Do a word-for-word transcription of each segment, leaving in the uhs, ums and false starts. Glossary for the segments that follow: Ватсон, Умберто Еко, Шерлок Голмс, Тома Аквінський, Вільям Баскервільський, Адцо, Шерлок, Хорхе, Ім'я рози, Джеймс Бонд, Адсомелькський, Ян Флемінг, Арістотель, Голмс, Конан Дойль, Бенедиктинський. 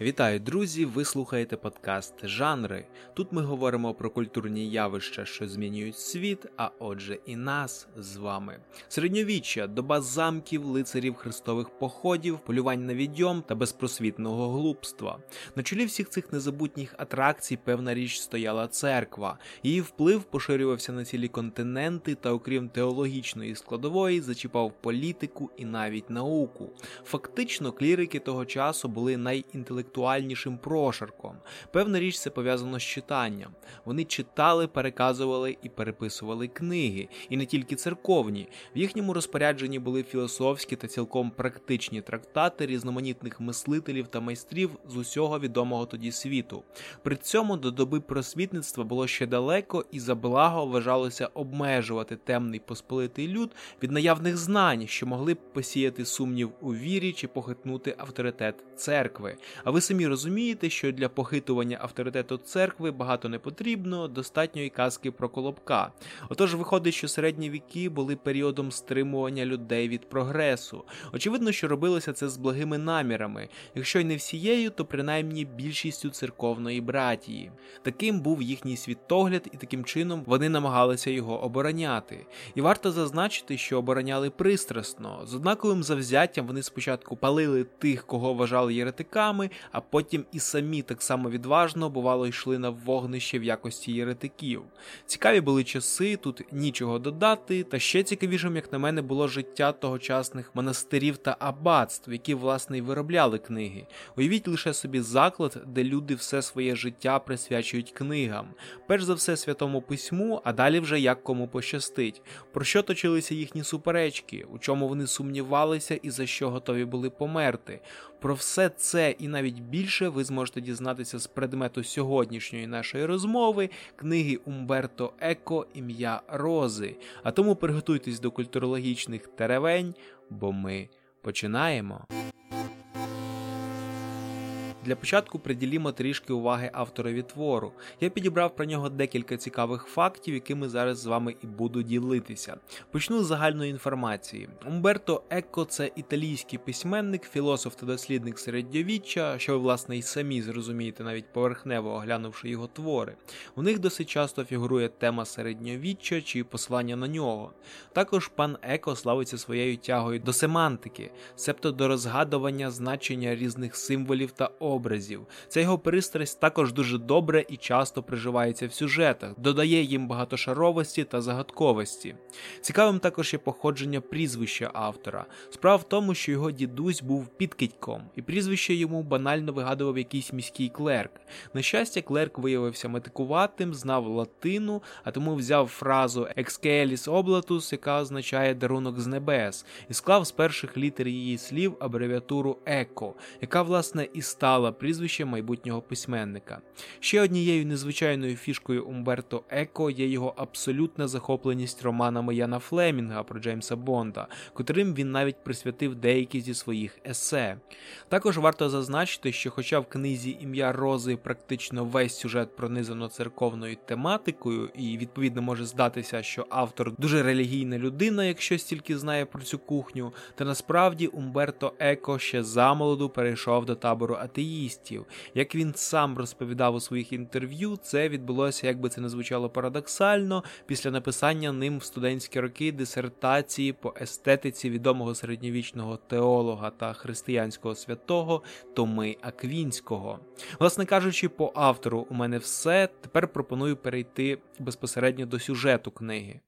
Вітаю, друзі! Ви слухаєте подкаст «Жанри». Тут ми говоримо про культурні явища, що змінюють світ, а отже і нас з вами. Середньовіччя, доба замків, лицарів хрестових походів, полювань на відьом та безпросвітного глупства. На чолі всіх цих незабутніх атракцій певна річ стояла церква. Її вплив поширювався на цілі континенти та, окрім теологічної складової, зачіпав політику і навіть науку. Фактично, клірики того часу були найінтелектуальнішими актуальнішим прошарком. Певна річ, це пов'язано з читанням. Вони читали, переказували і переписували книги. І не тільки церковні. В їхньому розпорядженні були філософські та цілком практичні трактати різноманітних мислителів та майстрів з усього відомого тоді світу. При цьому до доби просвітництва було ще далеко і за благо вважалося обмежувати темний посполитий люд від наявних знань, що могли б посіяти сумнів у вірі чи похитнути авторитет церкви. А ви самі розумієте, що для похитування авторитету церкви багато не потрібно, достатньо і казки про Колобка. Отож, виходить, що середні віки були періодом стримування людей від прогресу. Очевидно, що робилося це з благими намірами, якщо й не всією, то принаймні більшістю церковної братії. Таким був їхній світогляд, і таким чином вони намагалися його обороняти. І варто зазначити, що обороняли пристрасно. З однаковим завзяттям вони спочатку палили тих, кого вважали єретиками, а потім і самі так само відважно, бувало, йшли на вогнище в якості єретиків. Цікаві були часи, тут нічого додати, та ще цікавішим, як на мене, було життя тогочасних монастирів та аббатств, які, власне, й виробляли книги. Уявіть лише собі заклад, де люди все своє життя присвячують книгам. Перш за все Святому Письму, а далі вже як кому пощастить. Про що точилися їхні суперечки, у чому вони сумнівалися і за що готові були померти. Про все це і навіть більше ви зможете дізнатися з предмету сьогоднішньої нашої розмови – книги Умберто Еко «Ім'я рози». А тому приготуйтесь до культурологічних теревень, бо ми починаємо. Для початку приділімо трішки уваги авторові твору. Я підібрав про нього декілька цікавих фактів, якими зараз з вами і буду ділитися. Почну з загальної інформації. Умберто Еко – це італійський письменник, філософ та дослідник середньовіччя, що ви, власне, і самі зрозумієте, навіть поверхнево оглянувши його твори. У них досить часто фігурує тема середньовіччя чи посилання на нього. Також пан Еко славиться своєю тягою до семантики, себто до розгадування значення різних символів та образів. Образів. Ця його пристрасть також дуже добре і часто приживається в сюжетах, додає їм багатошаровості та загадковості. Цікавим також є походження прізвища автора. Справа в тому, що його дідусь був підкидьком, і прізвище йому банально вигадував якийсь міський клерк. На щастя, клерк виявився метикуватим, знав латину, а тому взяв фразу «Excaelis oblatus», яка означає «дарунок з небес», і склав з перших літер її слів абревіатуру «Еко», яка, власне, і стала прізвище майбутнього письменника. Ще однією незвичайною фішкою Умберто Еко є його абсолютна захопленість романами Яна Флемінга про Джеймса Бонда, котрим він навіть присвятив деякі зі своїх есе. Також варто зазначити, що хоча в книзі «Ім'я рози» практично весь сюжет пронизано церковною тематикою, і відповідно може здатися, що автор дуже релігійна людина, якщо стільки знає про цю кухню, та насправді Умберто Еко ще замолоду перейшов до табору атеїстів. Як він сам розповідав у своїх інтерв'ю, це відбулося, як би це не звучало парадоксально, після написання ним в студентські роки дисертації по естетиці відомого середньовічного теолога та християнського святого Томи Аквінського. Власне кажучи, по автору у мене все. Тепер пропоную перейти безпосередньо до сюжету книги.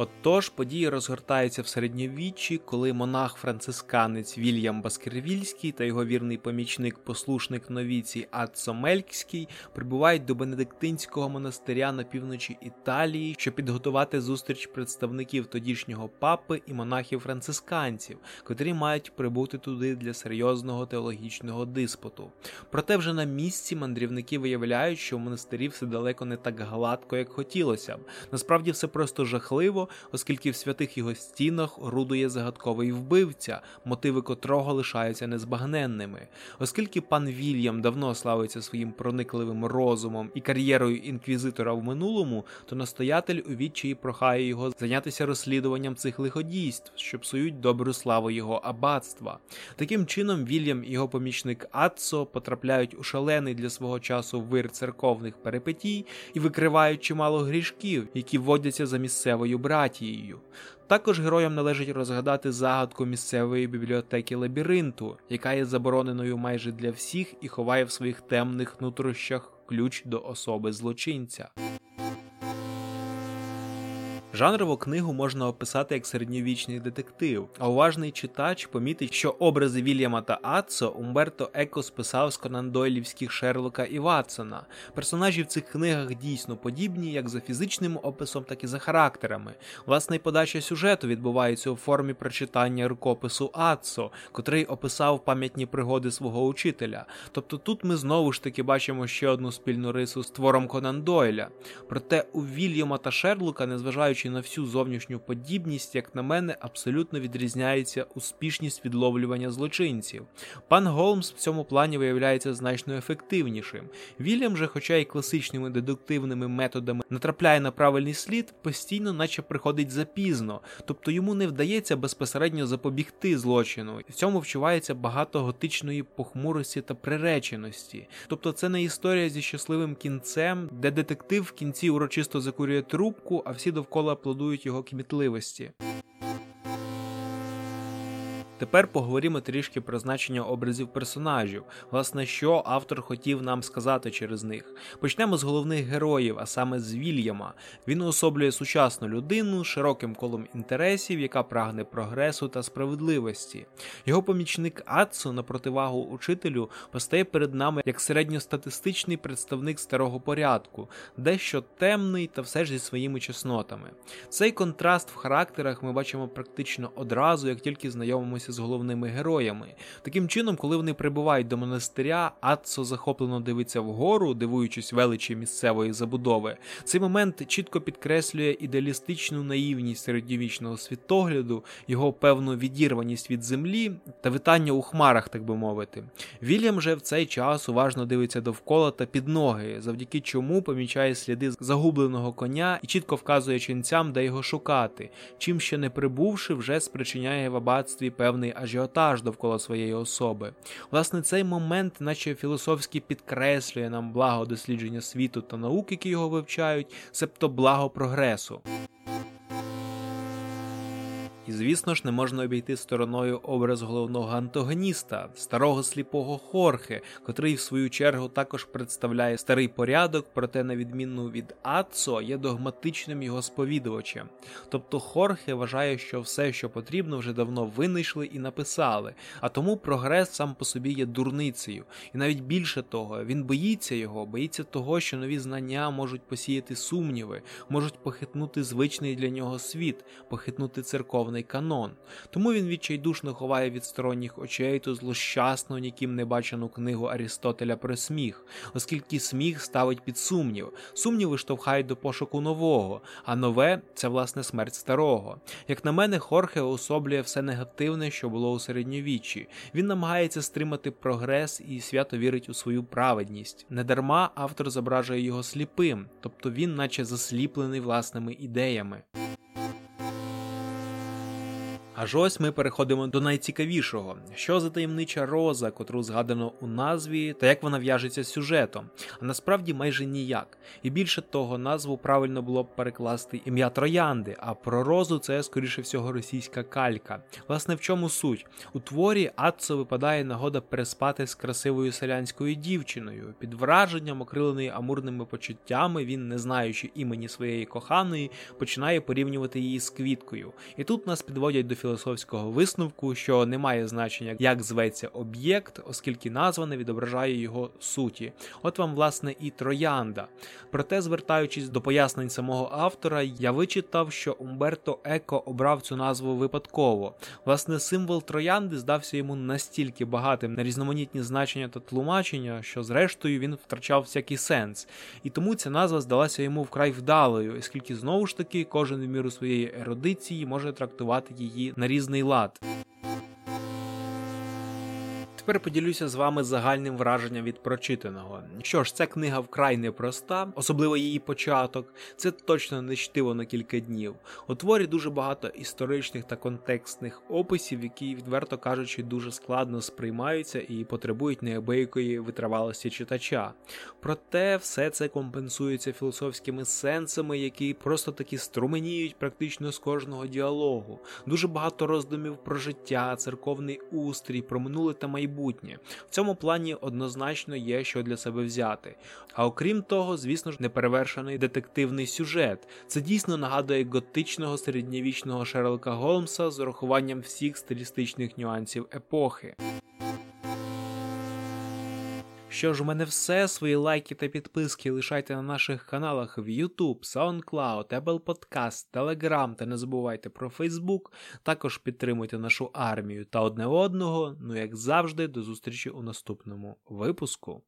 Отож, події розгортаються в середньовіччі, коли монах-францисканець Вільям Баскервільський та його вірний помічник-послушник новіці Адсомелькський прибувають до Бенедиктинського монастиря на півночі Італії, щоб підготувати зустріч представників тодішнього папи і монахів-францисканців, котрі мають прибути туди для серйозного теологічного диспуту. Проте вже на місці мандрівники виявляють, що в монастирі все далеко не так гладко, як хотілося б. Насправді все просто жахливо, дивно, оскільки в святих його стінах орудує загадковий вбивця, мотиви котрого лишаються незбагненними. Оскільки пан Вільям давно славиться своїм проникливим розумом і кар'єрою інквізитора в минулому, то настоятель у відчаї прохає його зайнятися розслідуванням цих лиходійств, що псують добру славу його аббатства. Таким чином, Вільям і його помічник Адцо потрапляють у шалений для свого часу вир церковних перипетій і викривають чимало грішків, які вводяться за місцевою братією. Також героям належить розгадати загадку місцевої бібліотеки лабіринту, яка є забороненою майже для всіх і ховає в своїх темних нутрощах ключ до особи злочинця. Жанрову книгу можна описати як середньовічний детектив, а уважний читач помітить, що образи Вільяма та Аццо Умберто Еко списав з конан-дойлівських Шерлока і Ватсона. Персонажі в цих книгах дійсно подібні як за фізичним описом, так і за характерами. Власне, і подача сюжету відбувається у формі прочитання рукопису Аццо, котрий описав пам'ятні пригоди свого учителя. Тобто тут ми знову ж таки бачимо ще одну спільну рису з твором Конан Дойля. Проте у Вільяма та Шерлока, незважаючи на всю зовнішню подібність, як на мене, абсолютно відрізняється успішність відловлювання злочинців. Пан Голмс в цьому плані виявляється значно ефективнішим. Вільям же, хоча й класичними дедуктивними методами натрапляє на правильний слід, постійно наче приходить запізно, тобто йому не вдається безпосередньо запобігти злочину. В цьому вчувається багато готичної похмурості та приреченості. Тобто це не історія зі щасливим кінцем, де детектив в кінці урочисто закурює трубку, а всі довкола аплодують його кмітливості. Тепер поговоримо трішки про значення образів персонажів, власне, що автор хотів нам сказати через них. Почнемо з головних героїв, а саме з Вільяма. Він уособлює сучасну людину з широким колом інтересів, яка прагне прогресу та справедливості. Його помічник Аццо, на противагу учителю, постає перед нами як середньостатистичний представник старого порядку, дещо темний та все ж зі своїми чеснотами. Цей контраст в характерах ми бачимо практично одразу, як тільки знайомимося з головними героями. Таким чином, коли вони прибувають до монастиря, Аццо захоплено дивиться вгору, дивуючись величі місцевої забудови. Цей момент чітко підкреслює ідеалістичну наївність середньовічного світогляду, його певну відірваність від землі та витання у хмарах, так би мовити. Вільям же в цей час уважно дивиться довкола та під ноги, завдяки чому помічає сліди загубленого коня і чітко вказує ченцям, де його шукати, чим ще не прибувши, вже спричиняє в аббатстві певну певний ажіотаж довкола своєї особи. Власне, цей момент наче філософськи підкреслює нам благо дослідження світу та наук, які його вивчають, себто благо прогресу. І, звісно ж, не можна обійти стороною образ головного антагоніста, старого сліпого Хорхе, котрий, в свою чергу, також представляє старий порядок, проте, на відміну від Аццо, є догматичним його сповідувачем. Тобто Хорхе вважає, що все, що потрібно, вже давно винайшли і написали, а тому прогрес сам по собі є дурницею. І навіть більше того, він боїться його, боїться того, що нові знання можуть посіяти сумніви, можуть похитнути звичний для нього світ, похитнути церковне канон. Тому він відчайдушно ховає від сторонніх очей ту злощасну, ніким не бачену книгу Арістотеля про сміх, оскільки сміх ставить під сумнів. Сумніви штовхають до пошуку нового, а нове – це, власне, смерть старого. Як на мене, Хорхе уособлює все негативне, що було у середньовіччі. Він намагається стримати прогрес і свято вірить у свою праведність. Недарма автор зображує його сліпим, тобто він наче засліплений власними ідеями. Аж ось ми переходимо до найцікавішого. Що за таємнича роза, котру згадано у назві, та як вона в'яжеться з сюжетом? А насправді майже ніяк. І більше того, назву правильно було б перекласти «Ім'я троянди», а про розу це, скоріше всього, російська калька. Власне, в чому суть? У творі Адцо випадає нагода переспати з красивою селянською дівчиною. Під враженням, окрилений амурними почуттями, він, не знаючи імені своєї коханої, починає порівнювати її з квіткою. І тут нас підводять до філософії філософського висновку, що не має значення, як зветься об'єкт, оскільки назва не відображає його суті. От вам, власне, і троянда. Проте, звертаючись до пояснень самого автора, я вичитав, що Умберто Еко обрав цю назву випадково. Власне, символ троянди здався йому настільки багатим на різноманітні значення та тлумачення, що зрештою він втрачав всякий сенс. І тому ця назва здалася йому вкрай вдалою, оскільки знову ж таки кожен в міру своєї ерудиції може трактувати її на різний лад. Тепер поділюся з вами загальним враженням від прочитаного. Що ж, ця книга вкрай непроста, особливо її початок. Це точно не чтиво на кілька днів. У творі дуже багато історичних та контекстних описів, які, відверто кажучи, дуже складно сприймаються і потребують неабиякої витривалості читача. Проте все це компенсується філософськими сенсами, які просто таки струменіють практично з кожного діалогу. Дуже багато роздумів про життя, церковний устрій, про минуле та майбутнє. В цьому плані однозначно є що для себе взяти. А окрім того, звісно ж, неперевершений детективний сюжет. Це дійсно нагадує готичного середньовічного Шерлока Голмса з урахуванням всіх стилістичних нюансів епохи. Що ж, у мене все. Свої лайки та підписки лишайте на наших каналах в YouTube, SoundCloud, Apple Podcast, Telegram та не забувайте про Facebook. Також підтримуйте нашу армію та одне одного. Ну, як завжди, до зустрічі у наступному випуску.